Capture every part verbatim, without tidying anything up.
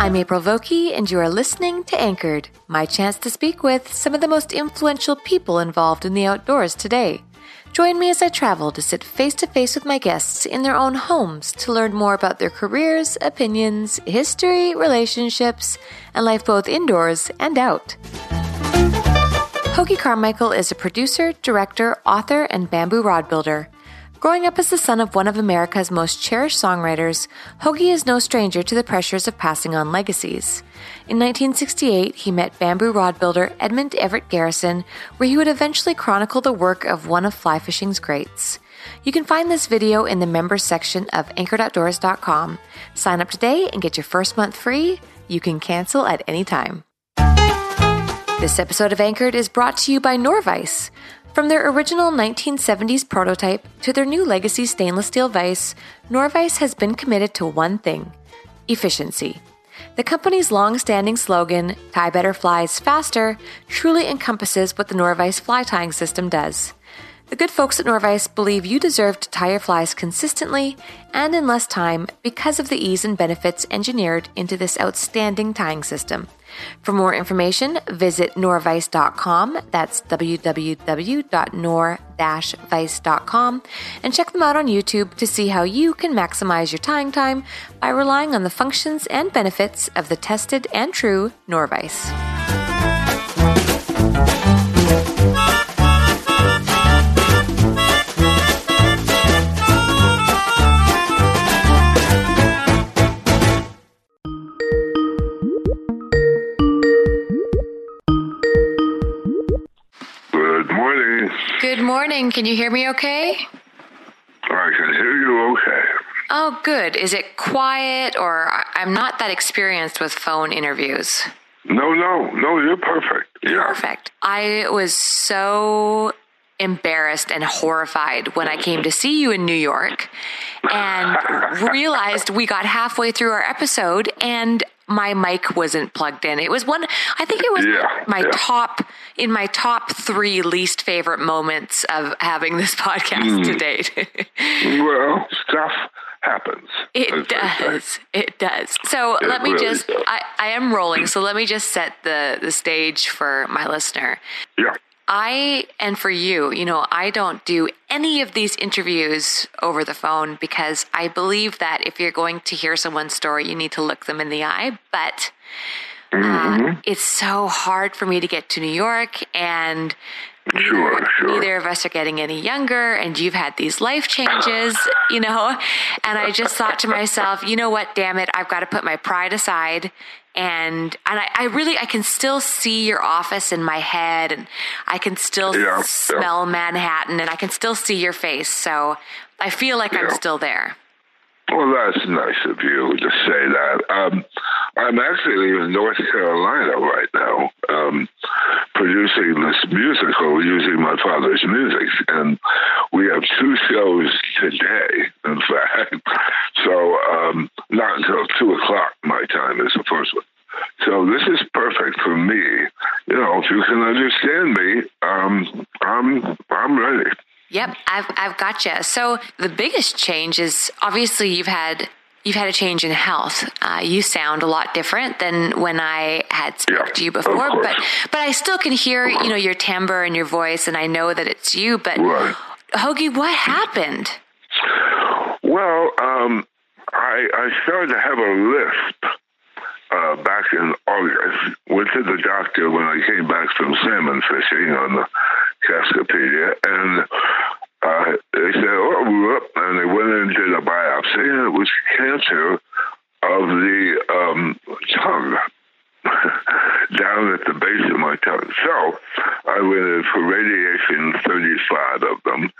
I'm April Vokey, and you are listening to Anchored, my chance to speak with some of the most influential people involved in the outdoors today. Join me as I travel to sit face-to-face with my guests in their own homes to learn more about their careers, opinions, history, relationships, and life both indoors and out. Hoagy Carmichael is a producer, director, author, and bamboo rod builder. Growing up as the son of one of America's most cherished songwriters, Hoagy is no stranger to the pressures of passing on legacies. In nineteen sixty-eight, he met bamboo rod builder Edmund Everett Garrison, where he would eventually chronicle the work of one of fly fishing's greats. You can find this video in the members section of anchored outdoors dot com. Sign up today and get your first month free. You can cancel at any time. This episode of Anchored is brought to you by Norvise. From their original nineteen seventies prototype to their new legacy stainless steel vise, Norvise has been committed to one thing: efficiency. The company's long-standing slogan, "Tie better flies faster," truly encompasses what the Norvise fly tying system does. The good folks at Norvise believe you deserve to tie your flies consistently and in less time because of the ease and benefits engineered into this outstanding tying system. For more information, visit norvise dot com, that's w w w dot nor dash vice dot com, and check them out on YouTube to see how you can maximize your tying time by relying on the functions and benefits of the tested and true Norvise. Good morning. Can you hear me okay? I can hear you okay. Oh, good. Is it quiet, or I'm not that experienced with phone interviews? No, no. No, you're perfect. Yeah. Perfect. I was so embarrassed and horrified when I came to see you in New York and realized we got halfway through our episode and my mic wasn't plugged in. It was one, I think it was yeah, my yeah. top, in my top three least favorite moments of having this podcast mm. to date. Well, stuff happens. It does. It does. So it let me really just, I, I am rolling. So let me just set the, the stage for my listener. Yeah. I, and for you, you know, I don't do any of these interviews over the phone because I believe that if you're going to hear someone's story, you need to look them in the eye. But uh, mm-hmm. it's so hard for me to get to New York, and Sure, sure. Neither of us are getting any younger, and you've had these life changes, you know. And I just thought to myself, you know what, damn it, I've got to put my pride aside. And and I, I really, I can still see your office in my head, and I can still yeah, smell yeah. Manhattan, and I can still see your face. So I feel like yeah. I'm still there. Well, that's nice of you to say that. Um, I'm actually in North Carolina right now, um, producing this musical using my father's music. And we have two shows today, in fact. So um, not until two o'clock my time is the first one. So this is perfect for me. You know, if you can understand me, um, I'm I'm ready. Yep, I've I've gotcha. So the biggest change is obviously you've had you've had a change in health. Uh, you sound a lot different than when I had spoken yeah, to you before, but but I still can hear right. you know your timbre and your voice, and I know that it's you. But right. Hoagy, what happened? Well, um, I I started to have a lisp uh, back in August. Went to the doctor when I came back from salmon fishing on the Cascapedia, and uh, they said, oh, and they went in and did a biopsy, and it was cancer of the um, tongue, down at the base of my tongue. So I went in for radiation, thirty-five of them,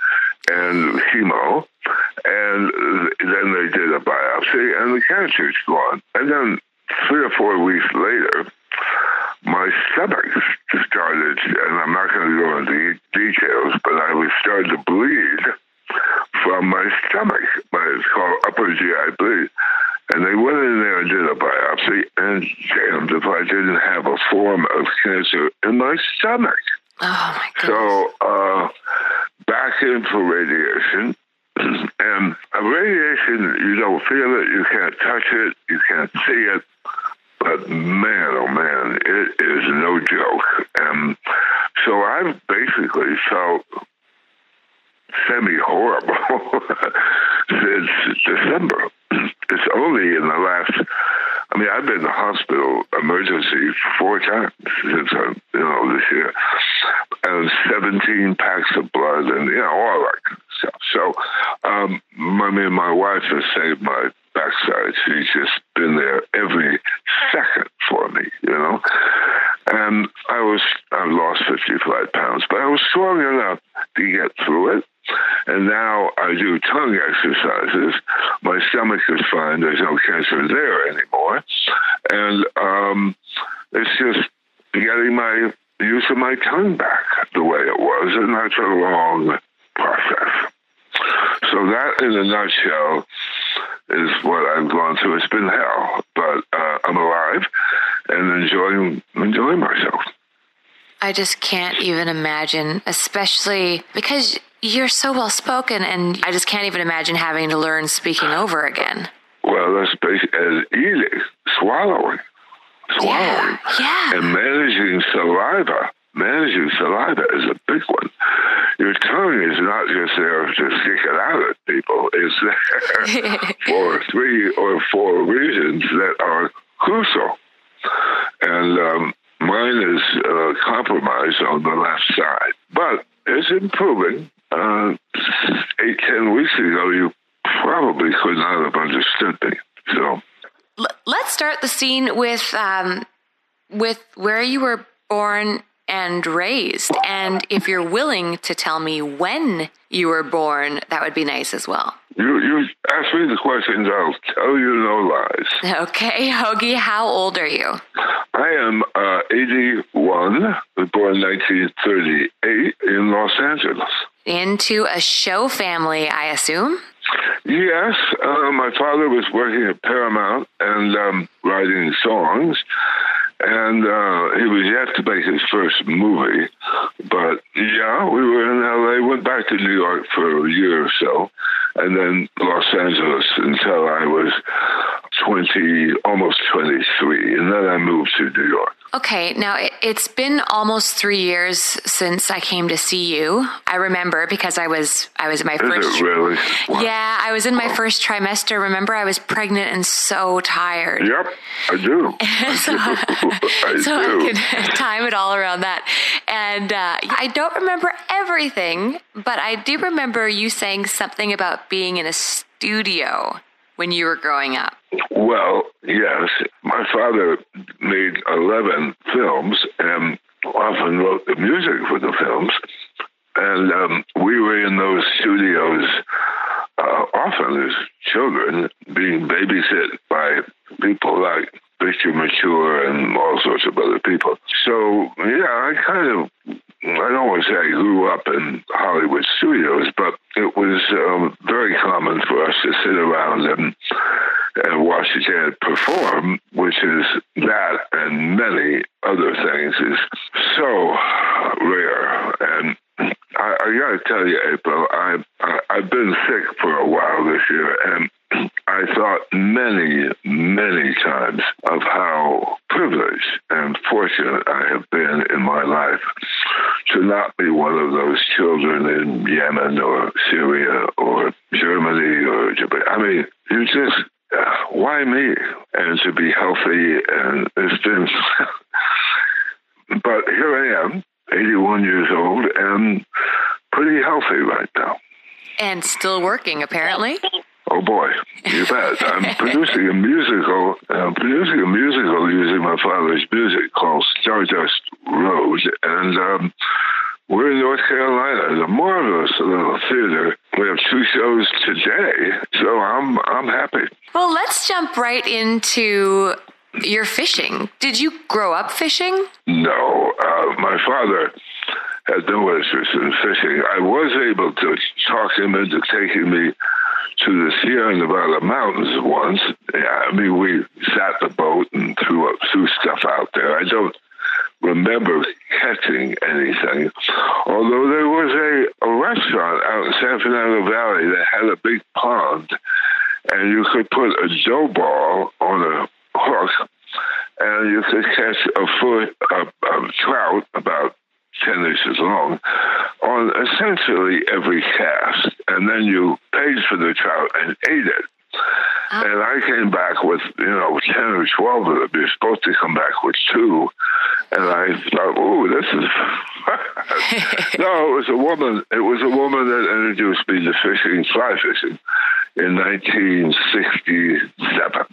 and chemo, and then they did a biopsy, and the cancer's gone. And then three or four weeks later, my stomach started, and I'm not going to go into details, but I was starting to bleed from my stomach. It's called upper G I bleed. And they went in there and did a biopsy, and damned if I didn't have a form of cancer in my stomach. Oh, my goodness. So uh, back in for radiation. And radiation, you don't feel it, you can't touch it, you can't see it. But man, oh man, it is no joke. And so I've basically felt semi-horrible since December. It's only in the last, I mean, I've been in the hospital emergency four times since, I, you know, this year. And seventeen packs of blood and, you know, all that kind of stuff. So, um, I mean, my wife has saved my backside. She's just been there every second for me, you know. And I was, I lost fifty-five pounds, but I was strong enough to get through it. And now I do tongue exercises. My stomach is fine. There's no cancer there anymore. And um, it's just getting my use of my tongue back the way it was. And that's a long process. So that, in a nutshell, is what I've gone through. It's been hell, but uh, I'm alive and enjoying enjoying myself. I just can't even imagine, especially because you're so well spoken, and I just can't even imagine having to learn speaking over again. Well, that's basically as eating, swallowing, swallowing, yeah, yeah. and managing saliva. Managing saliva is a big one. Your tongue is not just there to stick it out at people. It's there for three or four reasons that are crucial. And um, mine is uh, compromised on the left side. But it's improving. Uh, eight, ten weeks ago, you probably could not have understood me. So L- Let's start the scene with um, with where you were born and raised, and if you're willing to tell me when you were born, that would be nice as well. You, you ask me the questions, I'll tell you no lies. Okay, Hoagy, how old are you? I am uh, eighty-one, born nineteen thirty-eight in Los Angeles. Into a show family, I assume? Yes, uh, my father was working at Paramount and um, writing songs. And uh, he was yet to make his first movie. But, yeah, we were in L A, went back to New York for a year or so, and then Los Angeles until I was twenty, almost twenty-three, and then I moved to New York. Okay, now it, it's been almost three years since I came to see you. I remember because I was I was in my Is first. Is it really? Wow. Yeah, I was in my wow. first trimester. Remember, I was pregnant and so tired. Yep, I do. so I, do. so I could time it all around that, and uh, I don't remember everything, but I do remember you saying something about being in a studio when you were growing up. Well, yes. My father made eleven films and often wrote the music for the films. And um, we were in those studios uh, often as children, being babysit by people like Victor Mature and all sorts of other people. So, yeah, I kind of, I don't want to say I grew up in Hollywood studios, but it was um, very common for us to sit around and and watch the band perform, which is that and many other things is so rare. And I, I got to tell you, April, I, I, I've been sick for a while this year, and I thought many, many times of how privileged and fortunate I have been in my life to not be one of those children in Yemen or Syria or Germany or Japan. I mean, you just... why me? And to be healthy, and it's been. But here I am, eighty-one years old, and pretty healthy right now. And still working, apparently. Oh boy, you bet! I'm producing a musical. I'm producing a musical using my father's music called Stardust Road, and um, we're in North Carolina. It's a marvelous little theater. We have two shows today, so I'm I'm happy. Well, let's jump right into your fishing. Did you grow up fishing? No, uh, my father had no interest in fishing. I was able to talk him into taking me to the Sierra Nevada mountains once. Yeah, I mean, we sat the boat and threw up threw stuff out there. I don't remember catching anything, although there was a, a restaurant out in San Fernando Valley that had a big pond, and you could put a dough ball on a hook, and you could catch a foot of, of trout about ten inches long on essentially every cast, and then you paid for the trout and ate it. Oh. And I came back with, you know, ten or twelve of them. You're supposed to come back with two. And I thought, ooh, this is... No, it was a woman. It was a woman that introduced me to fishing, fly fishing, in nineteen sixty-seven.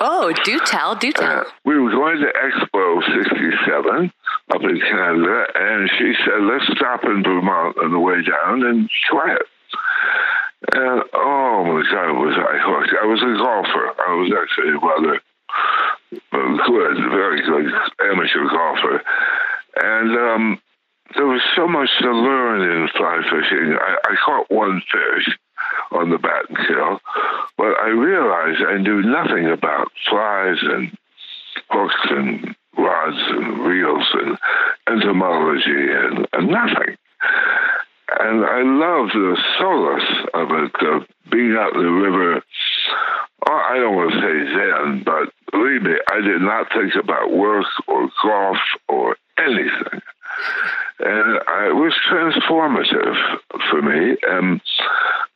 Oh, do tell, do tell. Uh, we were going to Expo sixty-seven up in Canada, and she said, let's stop in Vermont on the way down and try it. And oh my God, was I hooked. I was a golfer. I was actually a rather good, very good amateur golfer. And um, there was so much to learn in fly fishing. I, I caught one fish on the bat and kill, but I realized I knew nothing about flies and hooks and rods and reels and entomology and, and nothing. And I love the solace of it, of being out in the river. Oh, I don't want to say zen, but believe me, I did not think about work or golf or anything. And I, it was transformative for me. And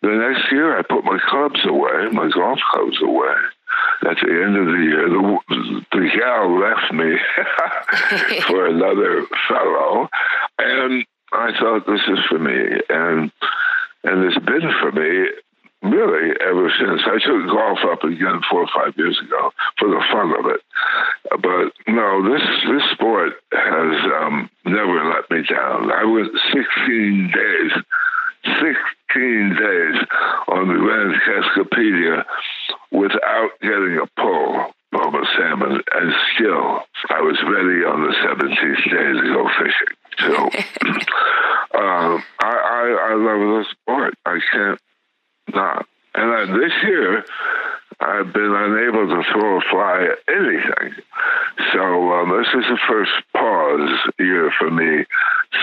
the next year, I put my clubs away, my golf clubs away. At the end of the year, the, the gal left me for another fellow. And I thought, this is for me, and and it's been for me really ever since. I took golf up again four or five years ago for the fun of it, but no, this this sport has um, never let me down. I was sixteen days, sixteen days on the Grand Cascapedia without getting a pull of a salmon, and still I was ready on the seventeenth day to go fishing. So, um, I, I, I love this sport. I can't not. And I, this year, I've been unable to throw a fly at anything. So um, this is the first pause year for me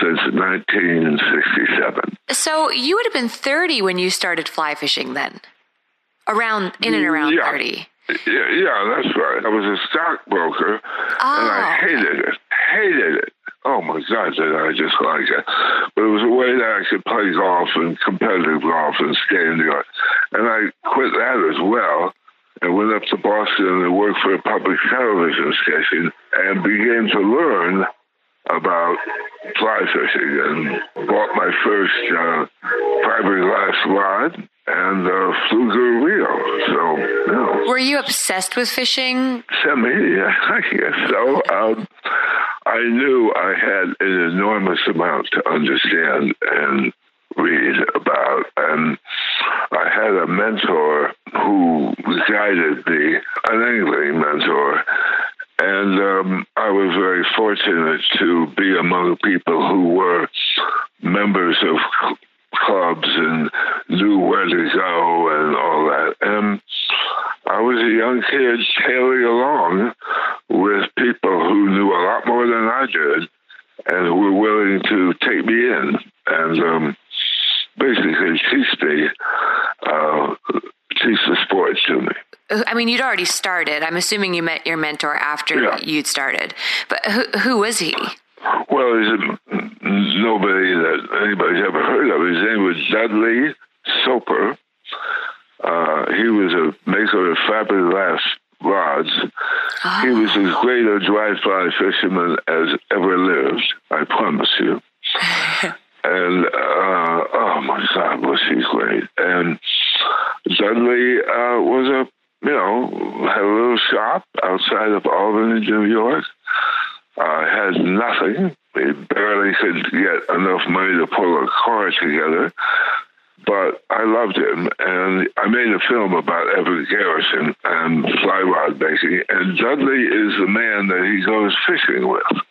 since nineteen sixty-seven. So you would have been thirty when you started fly fishing then? Around, in and around yeah. thirty. Yeah, yeah, that's right. I was a stockbroker, oh. and I hated it. Hated it. Oh, my God, did I just like it. But it was a way that I could play golf and competitive golf and stay in New York. And I quit that as well and went up to Boston and worked for a public television station and began to learn about fly fishing and bought my first uh, fiberglass rod and a Pflueger reel. So, you know. Were you obsessed with fishing? Semi, yeah, I guess so. Um, I knew I had an enormous amount to understand and read about, and I had a mentor who guided me, an angling mentor. And um, I was very fortunate to be among people who were members of cl- clubs and knew where to go and all that. And I was a young kid tailing along with people who knew a lot more than I did and who were willing to take me in and um, basically teach me, uh, teach the sport to me. I mean, you'd already started. I'm assuming you met your mentor after yeah. you'd started. But who, who was he? Well, he's a, nobody that anybody's ever heard of. His name was Dudley Soper. Uh, he was a maker of fiberglass rods. Oh. He was as great a dry fly fisherman as ever lived, I promise you. And, uh, oh, my God, was he great. And Dudley uh, was a You know, had a little shop outside of Albany, New York. Uh, had nothing. He barely could get enough money to pull a car together. But I loved him. And I made a film about Everett Garrison and fly rod making. And Dudley is the man that he goes fishing with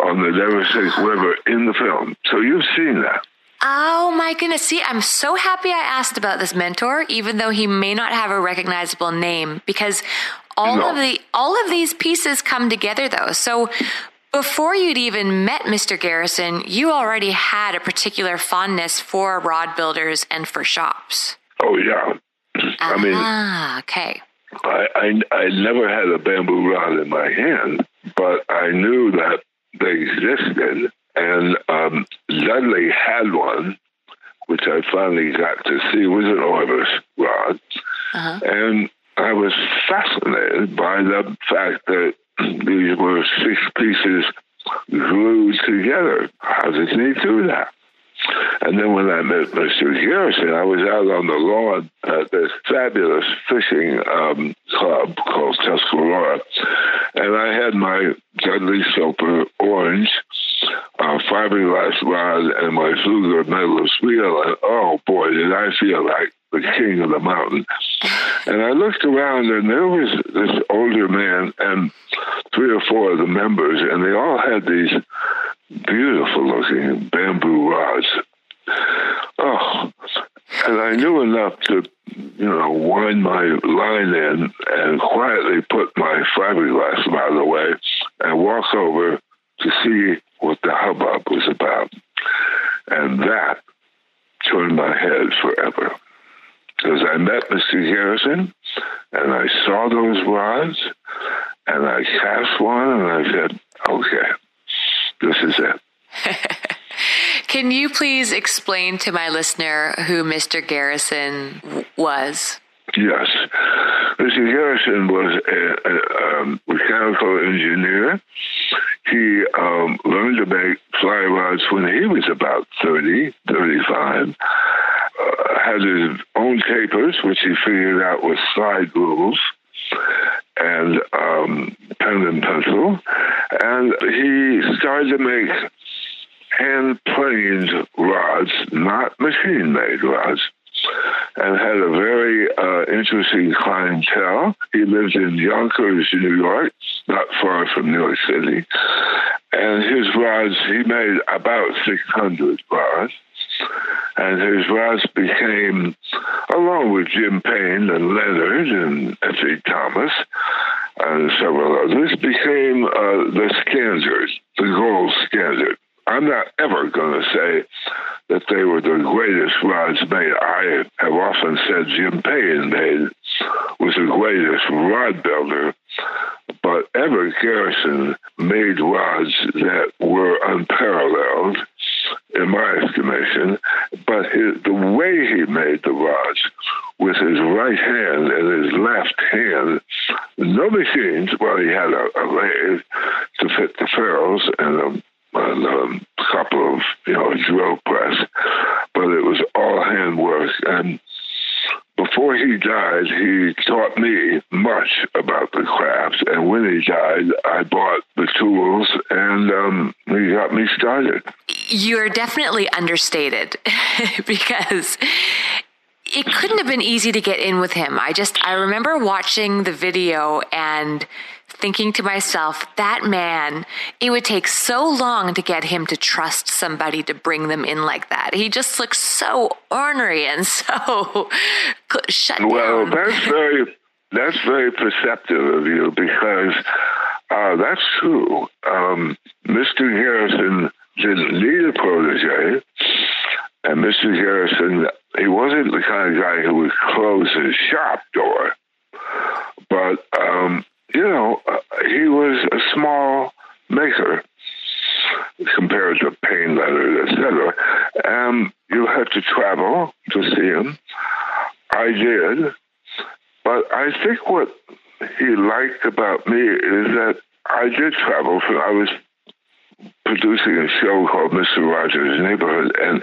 on the Neversink River in the film. So you've seen that. Oh, my goodness. See, I'm so happy I asked about this mentor, even though he may not have a recognizable name, because all no. of the all of these pieces come together, though. So before you'd even met Mister Garrison, you already had a particular fondness for rod builders and for shops. Oh, yeah. Ah, I mean, ah, okay. I, I, I never had a bamboo rod in my hand, but I knew that they existed. And um, Dudley had one, which I finally got to see. It was an Orvis rod. Uh-huh. And I was fascinated by the fact that these were six pieces glued together. How did he do that? And then when I met Mister Garrison, I was out on the lawn at this fabulous fishing um, club called Tuscarora. And I had my Dudley Soper orange uh, fiberglass rod and my Pflueger medalist reel. And oh, boy, did I feel like the king of the mountain. And I looked around, and there was this older man and three or four of the members, and they all had these beautiful-looking bamboo rods. Oh, and I knew enough to, you know, wind my line in and quietly put my fiberglass rod away and walk over to see what the hubbub was about. And that turned my head forever. Because I met Mister Garrison, and I saw those rods, and I cast one, and I said, okay, this is it. Can you please explain to my listener who Mister Garrison w- was? Yes. Mister Garrison was a, a, a mechanical engineer. He um, learned to make fly rods when he was about thirty, thirty-five. Uh, had his own tapers, which he figured out with slide rules and um, pen and pencil. And he started to make hand-planed rods, not machine-made rods, and had a very uh, interesting clientele. He lived in Yonkers, New York, not far from New York City. And his rods, he made about six hundred rods. And his rods became, along with Jim Payne and Leonard and E F Thomas and several others, became uh, the standard, the gold standard. I'm not ever going to say that they were the greatest rods made. I have often said Jim Payne made was the greatest rod builder, but Everett Garrison made rods that were unparalleled, in my estimation, but his, the way he made the rods with his right hand and his left hand, no machines, well, he had a, a lathe to fit the ferrules and a, and a couple of, you know, drill press, but it was all handwork. And before he died, he taught me much about the craft, and when he died, I bought the tools, and um, he got me started. You're definitely understated, because it couldn't have been easy to get in with him. I just, I remember watching the video and thinking to myself, that man, it would take so long to get him to trust somebody to bring them in like that. He just looks so ornery and so shut well, down. Well, that's very, that's very perceptive of you, because uh, that's true. Um, Mister Garrison didn't need a protege, and Mister Garrison, he wasn't the kind of guy who would close his shop door, but um, you know, uh, he was a small maker compared to Payne, Leonard, et cetera. Um, you had to travel to see him. I did. But I think what he liked about me is that I did travel. From, I was producing a show called Mister Rogers' Neighborhood, and,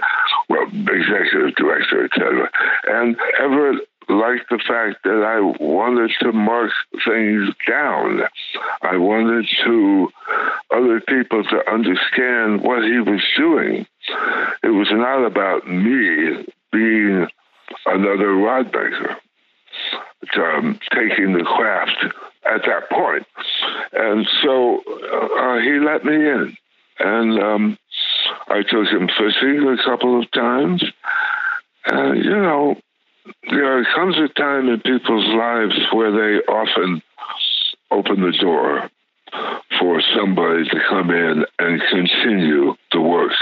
well, executive director, et cetera. And Everett liked the fact that I wanted to mark things down. I wanted to other people to understand what he was doing. It was not about me being another rod maker, um, taking the craft at that point. And so uh, he let me in. And um, I took him fishing a couple of times. And, you know, there comes a time in people's lives where they often open the door for somebody to come in and continue the work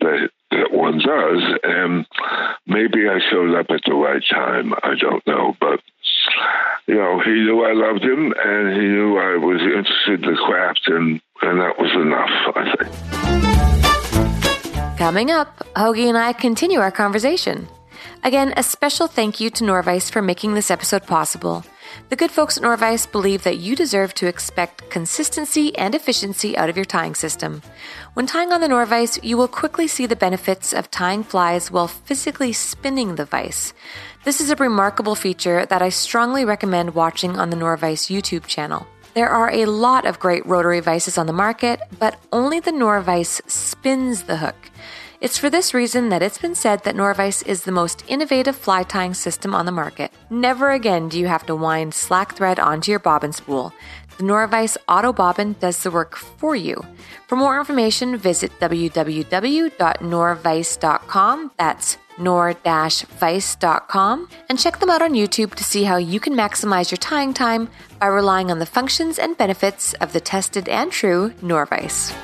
that, that one does. And maybe I showed up at the right time. I don't know. But, you know, he knew I loved him, and he knew I was interested in the craft, and, and that was enough, I think. Coming up, Hoagy and I continue our conversation. Again, a special thank you to Norvise for making this episode possible. The good folks at Norvise believe that you deserve to expect consistency and efficiency out of your tying system. When tying on the Norvise, you will quickly see the benefits of tying flies while physically spinning the vise. This is a remarkable feature that I strongly recommend watching on the Norvise YouTube channel. There are a lot of great rotary vices on the market, but only the Norvise spins the hook. It's for this reason that it's been said that Norvise is the most innovative fly tying system on the market. Never again do you have to wind slack thread onto your bobbin spool. The Norvise Auto Bobbin does the work for you. For more information, visit w w w dot norvise dot com. That's nor dash vice dot com. And check them out on YouTube to see how you can maximize your tying time by relying on the functions and benefits of the tested and true Norvise.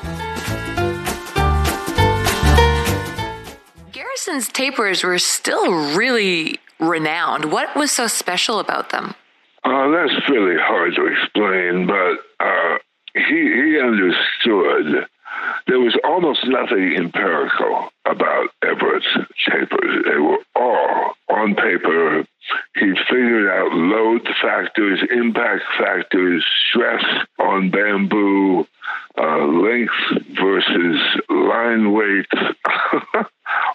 Garrison's tapers were still really renowned. What was so special about them? Uh, that's really hard to explain, but uh, he, he understood. There was almost nothing empirical about Everett's tapers. They were all on paper. He figured out load factors, impact factors, stress on bamboo, uh, length versus line weight,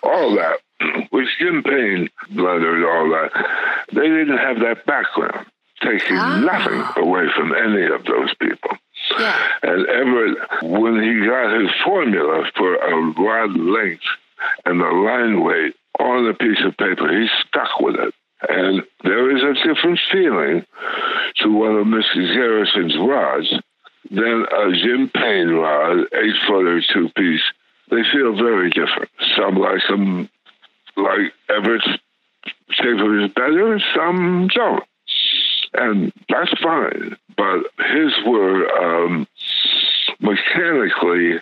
all that. With Jim Payne, Leonard, all that. They didn't have that background, taking oh. nothing away from any of those people. Yeah. And Everett, when he got his formula for a rod length and the line weight on a piece of paper, he stuck with it. And there is a different feeling to one of Missus Garrison's rods than a Jim Payne rod, eight-footer, two-piece. They feel very different. Some like them, like Everett's tapers better, some don't. And that's fine, but his were um, mechanically,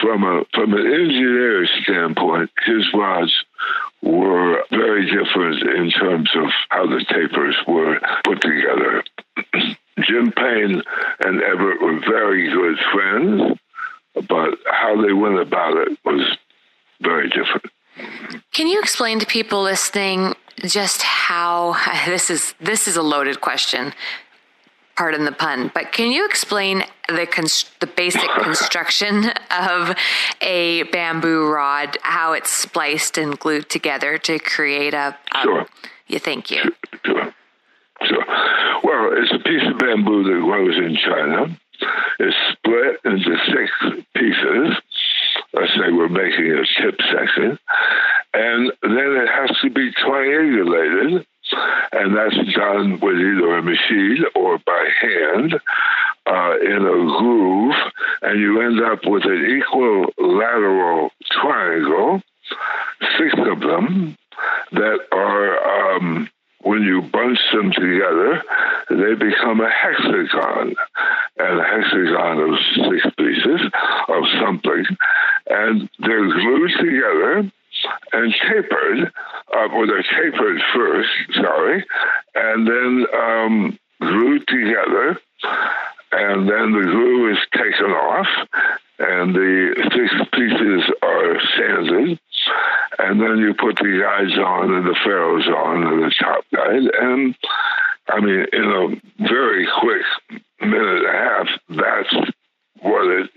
from a from an engineer's standpoint, his rods were very different in terms of how the tapers were put together. Jim Payne and Everett were very good friends, but how they went about it was very different. Can you explain to people listening just how, this is this is a loaded question, pardon the pun, but can you explain the const, the basic construction of a bamboo rod, how it's spliced and glued together to create a... a sure. Yeah, thank you. Sure. Sure. Well, it's a piece of bamboo that grows in China. It's split into six pieces. Let's say we're making a tip section. And then it has to be triangulated. And that's done with either a machine or by hand uh, in a groove. And you end up with an equilateral triangle, six of them, that are... Um, when you bunch them together, they become a hexagon, and a hexagon of six pieces of something, and they're glued together and tapered, uh, well, they're tapered first, sorry, and then um, glued together, and then the glue is taken off, and the six pieces are sanded, and then you put the guides on and the ferrules on and the top guide. And, I mean, in a very quick minute and a half, that's what it,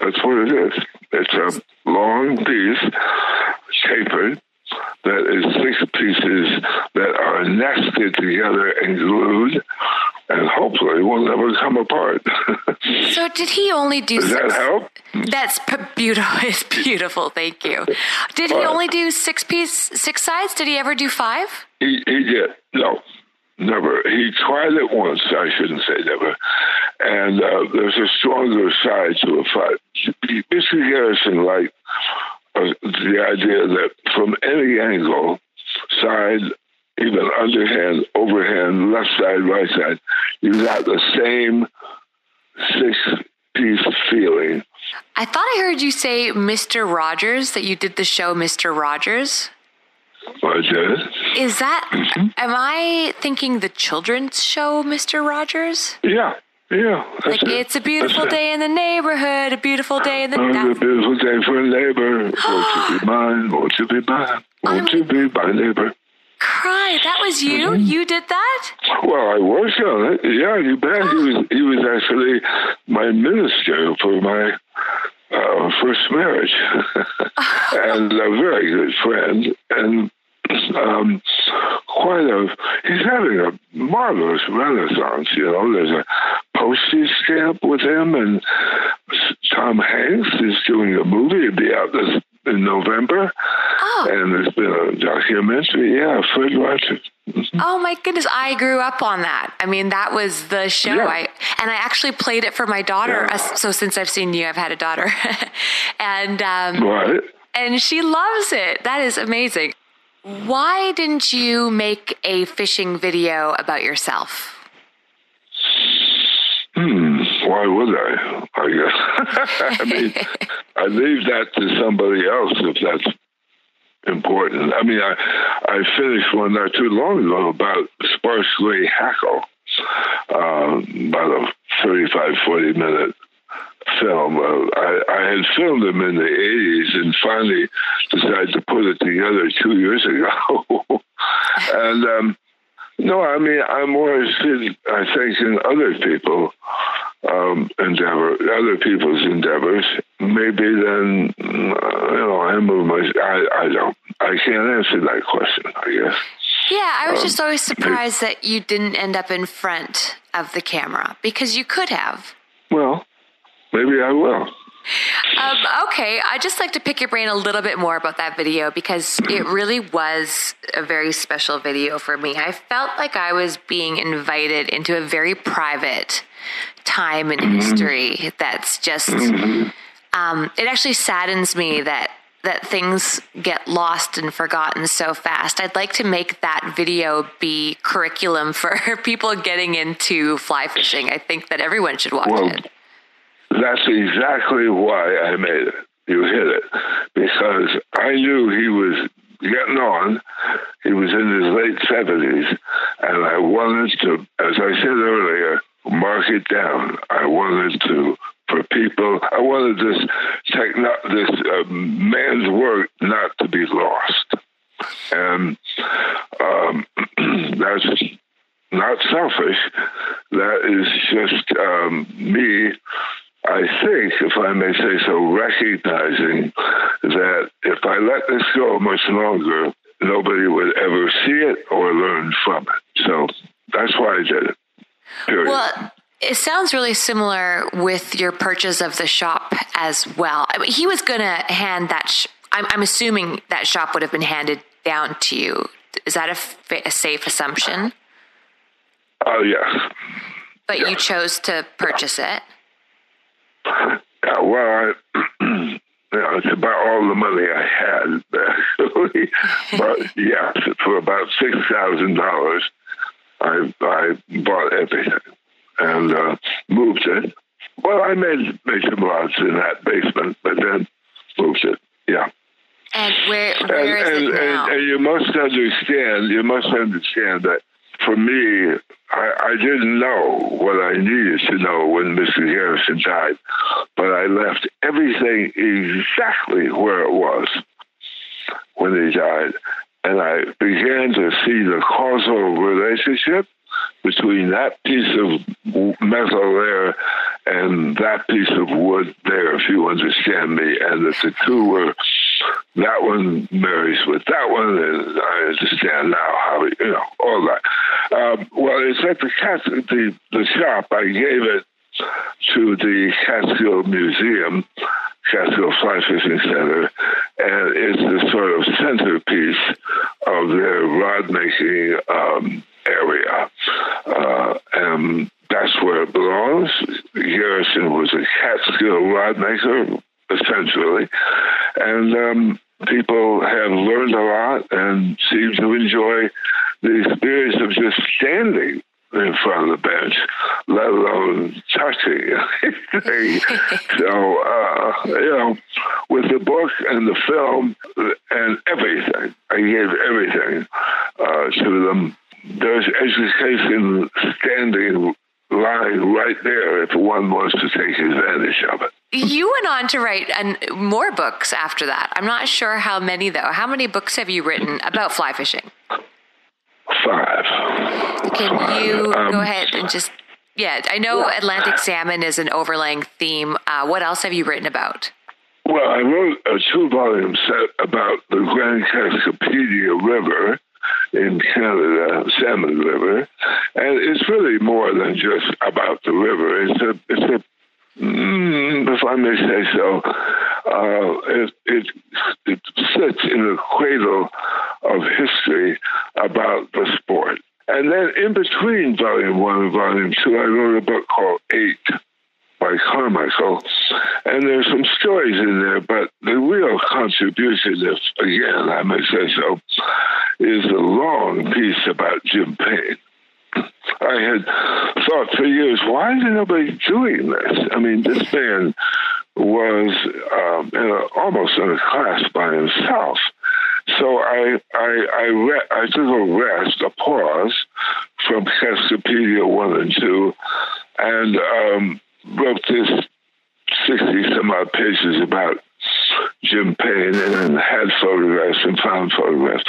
that's what it is. It's a long piece, tapered, that is six pieces that are nested together and glued, and hopefully will never come apart. So did he only do... Does six... that help? That's beautiful. It's beautiful. Thank you. Did he uh, only do six piece, six sides? Did he ever do five? He, he did. No, never. He tried it once. I shouldn't say never. And uh, there's a stronger side to a five. Mister Garrison liked uh, the idea that from any angle, side, even underhand, overhand, left side, right side, you got the same six-piece feeling. I thought I heard you say Mister Rogers, that you did the show Mister Rogers. I did. Is that, mm-hmm. am I thinking the children's show Mister Rogers? Yeah. Yeah, like it. It's a beautiful that's day it. In the neighborhood, a beautiful day in the neighborhood. A beautiful day for a neighbor. Won't you be mine? Won't you be mine? Won't I'm... you be my neighbor? Cry, that was you? Mm-hmm. You did that? Well, I worked on it. Yeah, you bet. Oh. He was he was actually my minister for my uh, first marriage. Oh. And a very good friend. And um, quite a, he's having a marvelous renaissance, you know. There's a postage stamp with him, and Tom Hanks is doing a movie. It'll be out this in November. Oh. And there's been a documentary. Yeah, Fred Rogers. Mm-hmm. Oh my goodness. I grew up on that. I mean, that was the show. Yeah. I, and I actually played it for my daughter. Yeah. So since I've seen you, I've had a daughter and, um, right. and she loves it. That is amazing. Why didn't you make a fishing video about yourself? Hmm. Why would I? I guess. I mean, I leave that to somebody else if that's important. I mean, I, I finished one not too long ago about sparse gray hackle, um, about a thirty-five, forty minute film. Uh, I, I had filmed them in the eighties and finally decided to put it together two years ago. and, um, No, I mean, I'm more interested, I think, in other people, um, endeavor, other people's endeavors, maybe than, uh, you know, I move my, I, I don't, I can't answer that question, I guess. Yeah, I was um, just always surprised it, that you didn't end up in front of the camera, because you could have. Well, maybe I will. Um, okay, I'd just like to pick your brain a little bit more about that video because it really was a very special video for me. I felt like I was being invited into a very private time in history that's just, um, it actually saddens me that that things get lost and forgotten so fast. I'd like to make that video be curriculum for people getting into fly fishing. I think that everyone should watch Whoa. it. That's exactly why I made it. You hit it. Because I knew he was getting on. He was in his late seventies, and I wanted to, as I said earlier, mark it down. I wanted to, for people, I wanted this techno, this uh, man's work not to be lost. And um, that's not selfish. That is just um, me, I think, if I may say so, recognizing that if I let this go much longer, nobody would ever see it or learn from it. So that's why I did it. Period. Well, it sounds really similar with your purchase of the shop as well. I mean, he was going to hand that, sh- I'm, I'm assuming that shop would have been handed down to you. Is that a, f- a safe assumption? Oh, uh, yes. But yes. You chose to purchase yeah. it? Yeah, well, I, you know, it's about all the money I had, actually. But yes, for about six thousand dollars, I, I bought everything and uh, moved it. Well, I made, made some lots in that basement, but then moved it, yeah. And where, where and, is and, it now? And, and you must understand, you must understand that for me, I, I didn't know what I needed to know when Mister Garrison died, but I left everything exactly where it was when he died. And I began to see the causal relationship between that piece of metal there and that piece of wood there, if you understand me, and that the two were, that one marries with that one, and I understand now how, you know, all that. Um, well, it's at the, the, the shop, I gave it to the Catskill Museum, Catskill Fly Fishing Center, and it's the sort of centerpiece of their rod making um, area. Uh, and that's where it belongs. Garrison was a Catskill rod maker, essentially. And um, people have learned a lot and seem to enjoy the experience of just standing in front of the bench, let alone touching anything. So, uh, you know, with the book and the film and everything, I gave everything uh, to them. There's education standing lying right there if one wants to take advantage of it. You went on to write an, more books after that. I'm not sure how many, though. How many books have you written about fly fishing? Five. Can you um, go ahead and just, yeah, I know well, Atlantic salmon is an overlaying theme. Uh, what else have you written about? Well, I wrote a two-volume set about the Grand Cascapedia River in Canada, Salmon River, and it's really more than just about the river. It's a, it's a, mm, if I may say so, uh, it, it it sits in a cradle of history about the sport. And then in between Volume One and Volume Two, I wrote a book called Eight by Carmichael, and there's some stories in there, but the real contribution, if again I may say so, is a long piece about Jim Payne. I had thought for years, why is nobody doing this? I mean, this man was um, in a, almost in a class by himself. So I I I, re- I took a rest, a pause from Cascapedia one and two, and um, wrote this sixty-some-odd pages about Jim Payne, and then had photographs and found photographs,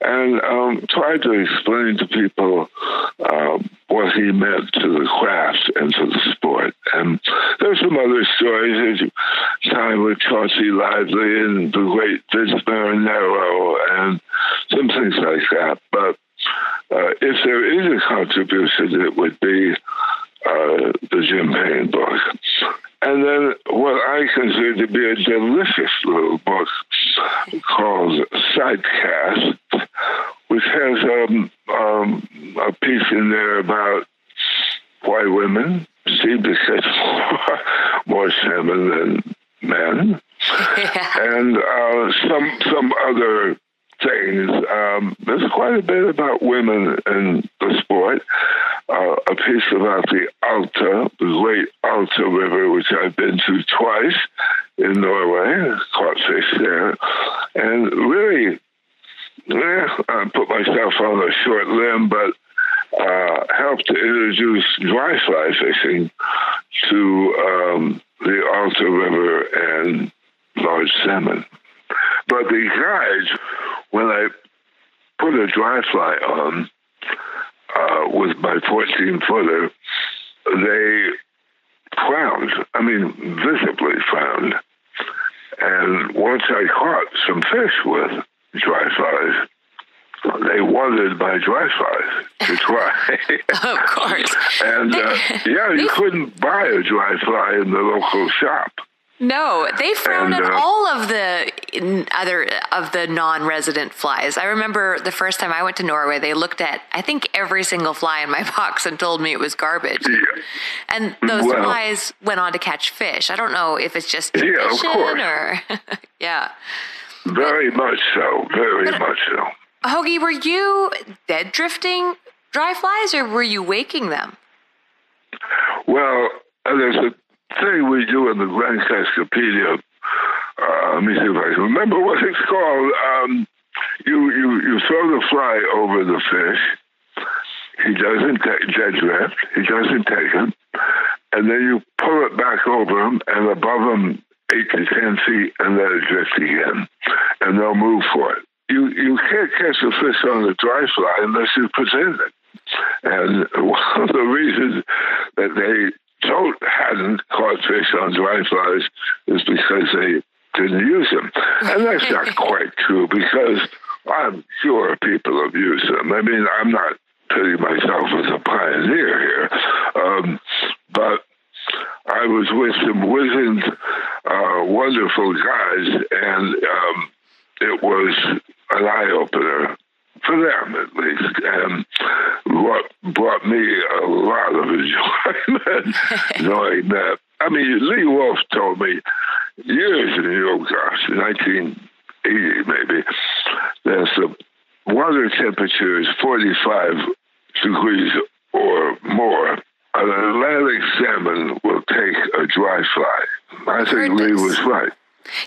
and um, tried to explain to people uh, what he meant to the craft and to the sport. And there's some other stories, his time with Chauncey Lively and the great Vince Maranero and some things like that. But uh, if there is a contribution, it would be uh, the Jim Payne book. And then what I consider to be a delicious little book called Sidecast, which has um, um, a piece in there about why women seem to catch more, more salmon than men, yeah. and uh, some some other things. Um, there's quite a bit about women in the sport. Uh, a piece about the Alta, the great Alta River, which I've been to twice in Norway, caught fish there, and really Yeah, I put myself on a short limb, but uh, helped to introduce dry fly fishing to um, the Alta River and large salmon. But the guides, when I put a dry fly on uh, with my fourteen-footer, they frowned, I mean visibly frowned. And once I caught some fish with dry flies, they wanted my dry flies to try. Of course. And uh, yeah, you couldn't buy a dry fly in the local shop. No, they frowned and, uh, at all of the other of the non-resident flies. I remember the first time I went to Norway, they looked at, I think, every single fly in my box and told me it was garbage. Yeah. And those well, flies went on to catch fish. I don't know if it's just tradition yeah, of course. or... yeah. Very but, much so, very but, much so. Hoagy, were you dead drifting dry flies or were you waking them? Well, there's a thing we do in the Grand Cascapedia, uh, let me see if I can remember what it's called. Um, you, you, you throw the fly over the fish. He doesn't take dead drift. He doesn't take it. And then you pull it back over him and above him eight to ten feet and let it drift again. And they'll move for it. You, you can't catch a fish on the dry fly unless you present it. And one of the reasons that they Don't hadn't caught fish on dry flies is because they didn't use them. And that's not quite true because I'm sure people have used them. I mean, I'm not putting myself as a pioneer here, um, but I was with some wizened, uh, wonderful guys, and um, it was an eye-opener. For them, at least, and what brought me a lot of enjoyment knowing that. I mean, Lee Wulff told me years in New York, gosh, nineteen eighty maybe, that the water temperature is forty-five degrees or more. An Atlantic salmon will take a dry fly. I think Lee was right.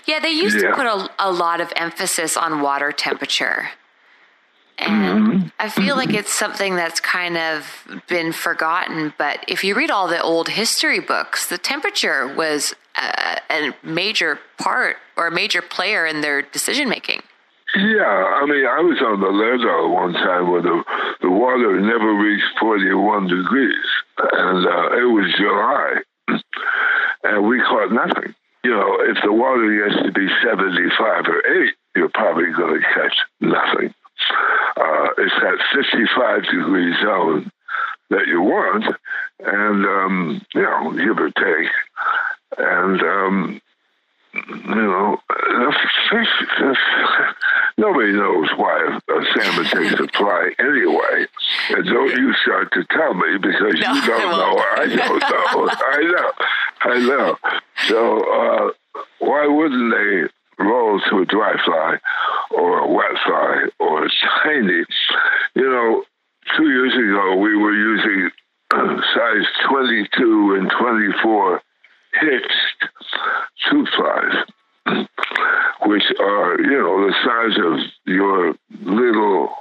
Yeah, they used yeah. to put a, a lot of emphasis on water temperature. And mm-hmm. I feel like it's something that's kind of been forgotten. But if you read all the old history books, the temperature was a, a major part or a major player in their decision making. Yeah. I mean, I was on the Leonard one time where the, the water never reached forty-one degrees. And uh, it was July. And we caught nothing. You know, if the water gets to be seventy-five or eight, you're probably going to catch nothing. Uh, it's that fifty-five degree zone that you want, and um, you know, give or take, and um, you know, the fish, the fish, nobody knows why a, a salmon takes a fly anyway. And don't you start to tell me because no, you don't know, I don't know, I know, I know. So uh, why wouldn't they roll to a dry fly or a wet fly or a shiny? You know, two years ago we were using size twenty-two and twenty-four hitched tube flies, which are, you know, the size of your little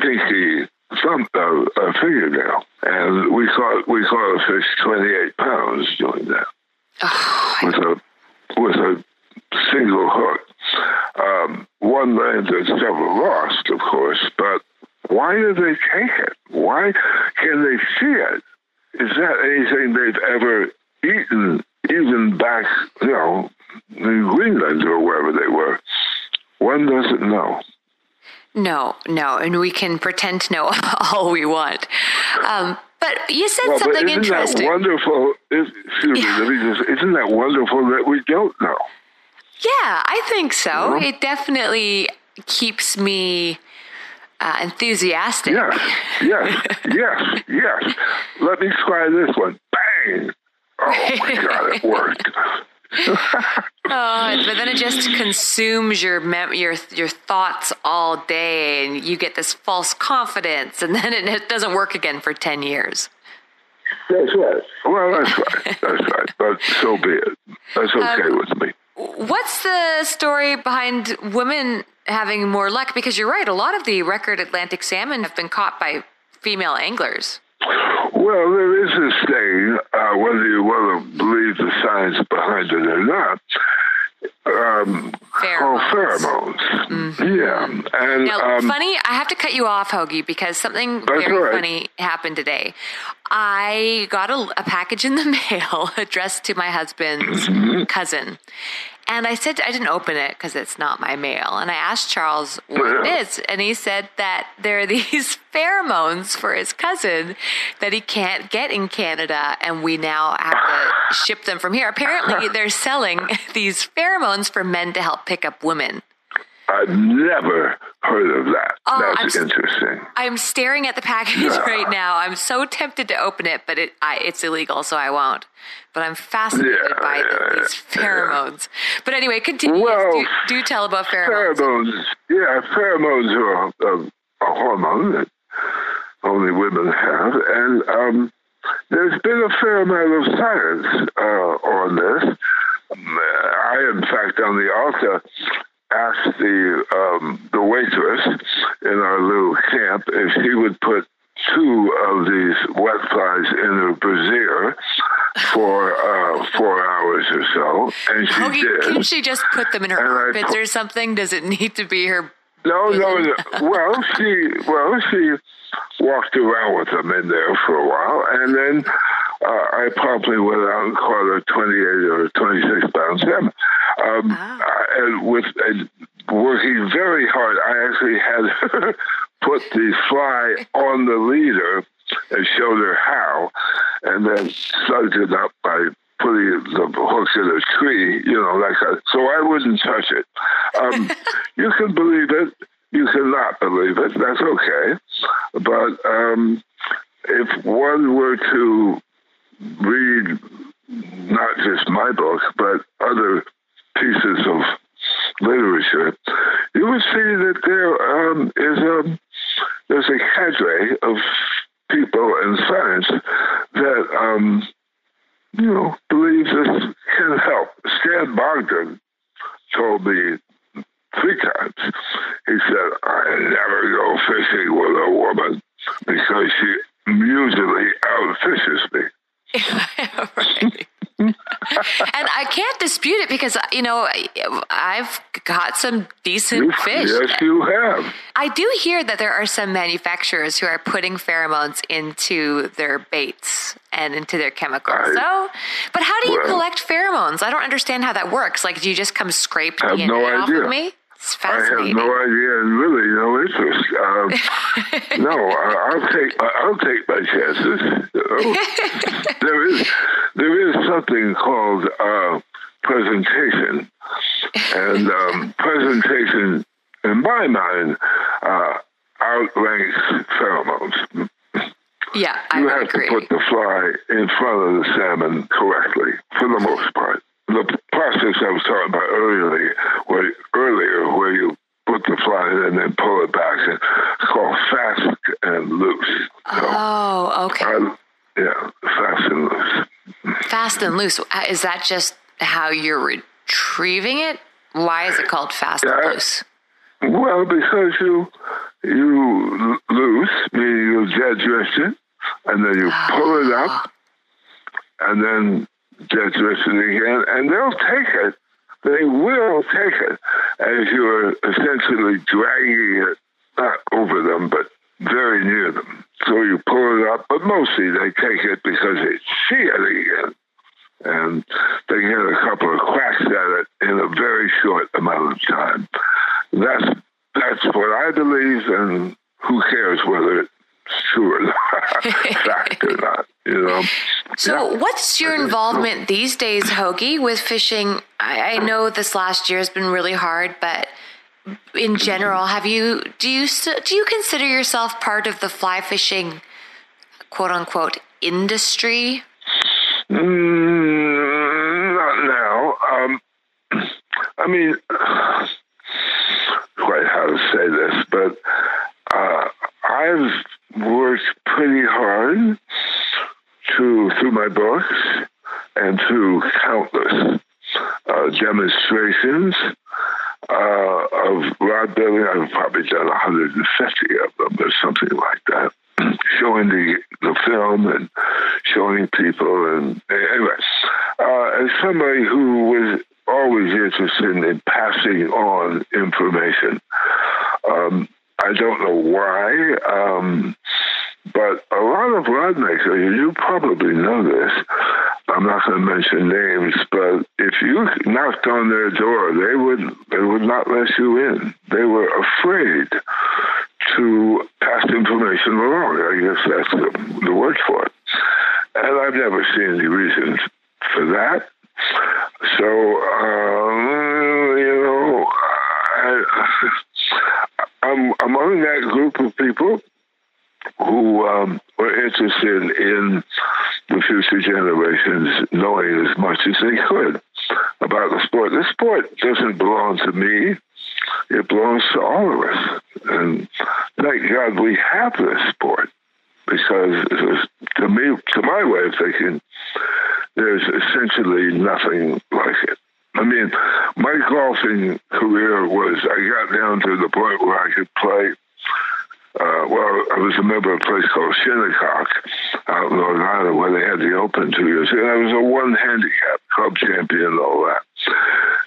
pinky thumb, uh, uh, fingernail. And we caught, we caught a fish twenty-eight pounds doing that. Oh, with a, with a single hook. Um, one landed, several lost, of course, but why do they take it? Why can they see it? Is that anything they've ever eaten, even back, you know, in Greenland or wherever they were? One doesn't know. No, no, and we can pretend to know all we want. Um, but you said well, something isn't interesting. That wonderful, is, excuse yeah. me, let me just, isn't that wonderful that we don't know? Yeah, I think so. Yeah. It definitely keeps me uh, enthusiastic. Yes, yes, yes, yes. Let me try this one. Bang! Oh, my God, it worked. oh, but then it just consumes your mem- your your thoughts all day, and you get this false confidence, and then it, it doesn't work again for ten years. That's right. Well, that's right. That's right. But so be it. That's okay um, with me. What's the story behind women having more luck? Because you're right, a lot of the record Atlantic salmon have been caught by female anglers. Well, there is this thing, uh, whether you want to believe the science behind it or not, um, called pheromones. Mm-hmm. Yeah. And, now, um, funny, I have to cut you off, Hoagy, because something very right. funny happened today. I got a, a package in the mail addressed to my husband's mm-hmm. cousin. And I said, I didn't open it because it's not my mail. And I asked Charles what it is. And he said that there are these pheromones for his cousin that he can't get in Canada. And we now have to ship them from here. Apparently, they're selling these pheromones for men to help pick up women. I've never heard of that. Oh, That's I'm, interesting. I'm staring at the package yeah. right now. I'm so tempted to open it, but it, I, it's illegal, so I won't. But I'm fascinated yeah, by yeah, the, these pheromones. Yeah. But anyway, continue. Well, do, do tell about pheromones. pheromones. Yeah, pheromones are a, a, a hormone that only women have. And um, there's been a fair amount of science uh, on this. I, in fact, on the Alta, asked the um, the waitress in our little camp if she would put two of these wet flies in her brassiere for uh, four hours or so, and she okay, did. Can she just put them in her and armpits po- or something? Does it need to be her? No, no, no. Well, she well she walked around with them in there for a while, and then uh, I promptly went out and caught a twenty-eight or twenty-six pound salmon. Um, wow. uh, and with uh, working very hard, I actually had her put the fly on the leader and showed her how, and then sucked it up by putting the hooks in a tree, you know, like that. So I wouldn't touch it. Um, you can believe it, you cannot believe it, that's okay. But um, if one were to read not just my book, but other pieces of literature, you would see that there um, is a there's a cadre of people in science that um, you know believes this can help. Stan Bogdan told me three times. He said, "I never go fishing with a woman because she usually outfishes me." Right. And I can't dispute it because, you know, I've got some decent fish. Yes, you have. I do hear that there are some manufacturers who are putting pheromones into their baits and into their chemicals. I, so, but how do you well, collect pheromones? I don't understand how that works. Like, do you just come scrape the D N A no off of me? It's fascinating. I have no idea and really no interest. Um, no, I, I'll take I'll take my chances. Oh, there is there is something called uh, presentation, and um, presentation, in my mind, uh, outranks pheromones. Yeah, I you have agree. to put the fly in front of the salmon correctly for the most part. The process I was talking about earlier, where, earlier, where you put the fly in and then pull it back, and it's called fast and loose. So oh, okay. I, yeah, fast and loose. Fast and loose. Is that just how you're retrieving it? Why is it called fast yeah, and loose? Well, because you you loose, meaning you dead drift it, and then you oh. pull it up, and then Judge Richard again, and they'll take it. They will take it as you're essentially dragging it, not over them, but very near them. So you pull it up, but mostly they take it because they see it again. And they get a couple of cracks at it in a very short amount of time. That's, that's what I believe, and who cares whether it's true or not, fact or not, you know. So yeah. What's your involvement these days, Hoagy, with fishing? I, I know this last year has been really hard, but in general, have you do you do you consider yourself part of the fly fishing, quote unquote, industry? Mm, not now. Um, I mean, quite how to say this, but uh, I've worked pretty hard To, through my books and through countless uh, demonstrations uh, of rod belly. I've probably done one hundred fifty of them or something like that, showing the, the film and showing people. And anyway, uh, as somebody who was always interested in passing on information, um, I don't know why, um, but a lot of rod makers, you probably know this, I'm not going to mention names, but if you knocked on their door, they would they would not let you in. They were afraid to pass information along. I guess that's the, the word for it. And I've never seen any reasons for that. So, um, you know, I, I'm among that group of people who um, were interested in the future generations knowing as much as they could about the sport. This sport doesn't belong to me. It belongs to all of us. And thank God we have this sport, because it was, to me, to my way of thinking, there's essentially nothing like it. I mean, my golfing career was, I got down to the point where I could play. Uh, well, I was a member of a place called Shinnecock out in North Island where they had the Open two years ago. And I was a one handicap club champion and all that.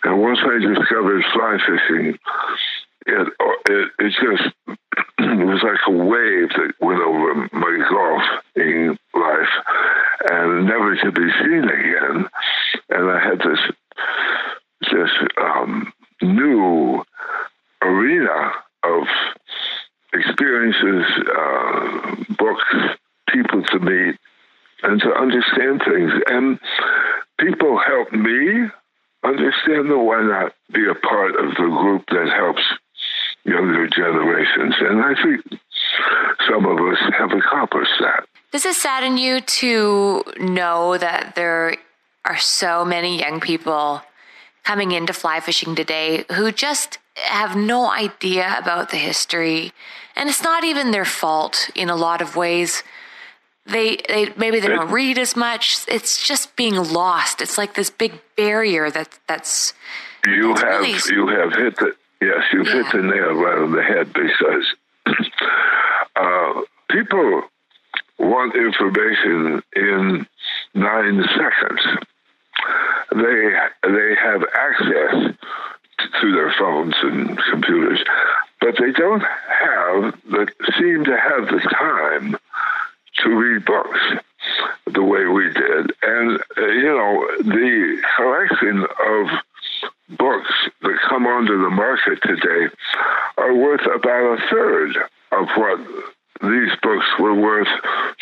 And once I discovered fly fishing, it it, it just it was like a wave that went over my golfing life and never to be seen again. And I had this this um, new arena of experiences, uh, books, people to meet, and to understand things. And people help me understand the why not be a part of the group that helps younger generations. And I think some of us have accomplished that. Does it sadden you to know that there are so many young people coming into fly fishing today who just have no idea about the history, and it's not even their fault in a lot of ways? They, they maybe they don't read as much. It's just being lost. It's like this big barrier that that's you that's have really... you have hit the yes you've yeah. hit the nail right on the head, because uh, people want information in nine seconds. They they have access to their phones and computers, but they don't have the seem to have the time to read books the way we did. And uh, you know, the collection of books that come onto the market today are worth about a third of what these books were worth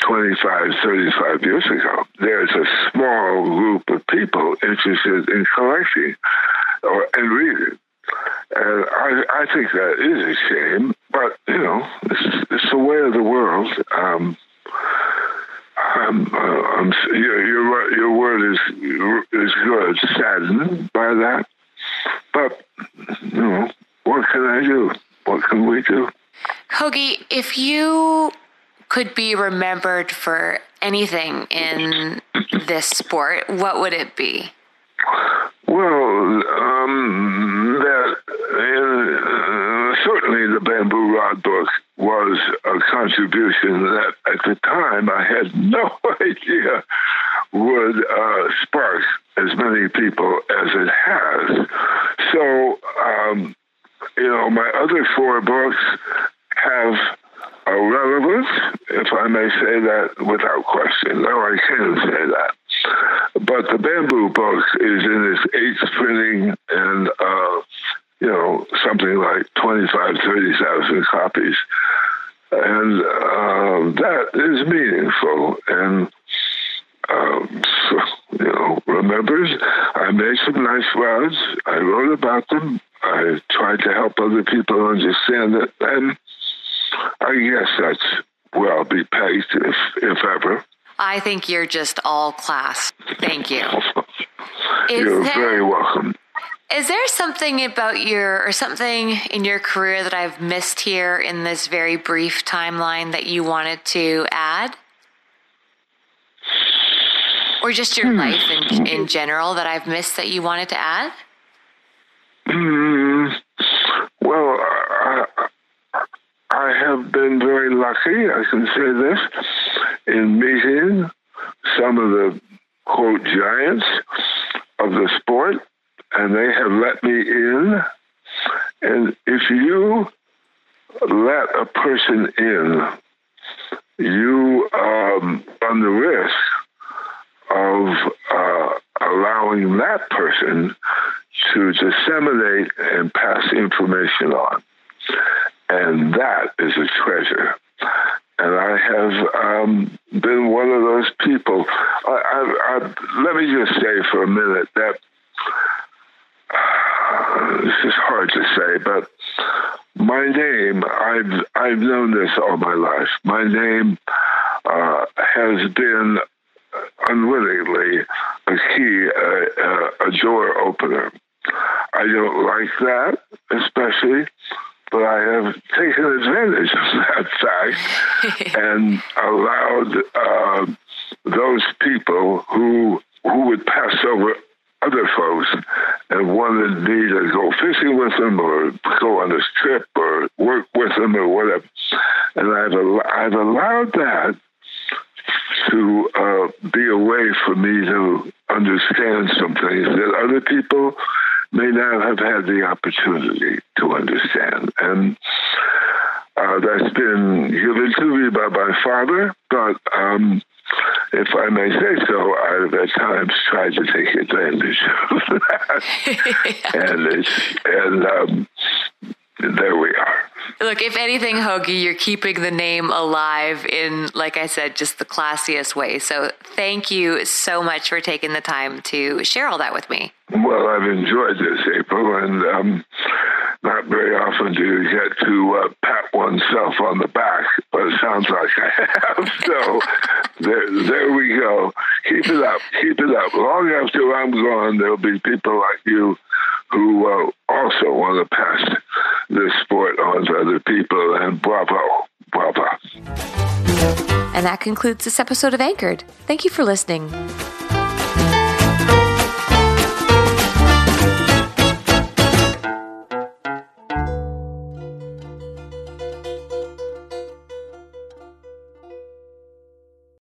twenty-five, thirty-five years ago. There's a small group of people interested in collecting or and reading. And I, I think that is a shame, but, you know, it's, it's the way of the world. Um, I'm, uh, I'm, your, your, your word is, is good, saddened by that. But, you know, what can I do? What can we do? Hoagy, if you could be remembered for anything in this sport, what would it be? Well, um, that uh, certainly the Bamboo Rod book was a contribution that at the time I had no idea would uh, spark as many people as it has. So, um, you know, my other four books have a relevance, if I may say that without question. No, I can say that. But the Bamboo book is in its eighth printing and, uh, you know, something like twenty-five, thirty thousand copies. And uh, that is meaningful. And, um, so, you know, remembers, I made some nice rods. I wrote about them. I tried to help other people understand it. And I guess that's where I'll be pegged, if, if ever. I think you're just all class. Thank you. You're there, very welcome. Is there something about your, or something in your career that I've missed here in this very brief timeline that you wanted to add? Or just your life in, in general that I've missed that you wanted to add? I have been very lucky, I can say this, in meeting some of the, quote, giants of the sport, and they have let me in. And if you let a person in, you um, run the risk of uh, allowing that person to disseminate and pass information on. And that is a treasure. And I have um, been one of those people. I, I, I, let me just say for a minute that uh, this is hard to say, but my name, I've, I've known this all my life. My name uh, has been unwittingly a key, a, a, a door opener. I don't like that, especially, but I have taken advantage of that fact and allowed uh, those people who who would pass over other folks and wanted me to go fishing with them or go on this trip or work with them or whatever. And I've, al- I've allowed that to uh, be a way for me to understand some things that other people may not have had the opportunity to understand. And uh, that's been given to me by my father, but um, if I may say so, I've at times tried to take advantage of that. and it's, and um, there we are. Look, if anything, Hoagy, you're keeping the name alive in, like I said, just the classiest way. So thank you so much for taking the time to share all that with me. Well, I've enjoyed this, April, and um, not very often do you get to uh, pat oneself on the back, but it sounds like I have. So there, there we go. Keep it up. Keep it up. Long after I'm gone, there'll be people like you who uh, also want to pass this sport on to other people, and bravo, bravo. And that concludes this episode of Anchored. Thank you for listening.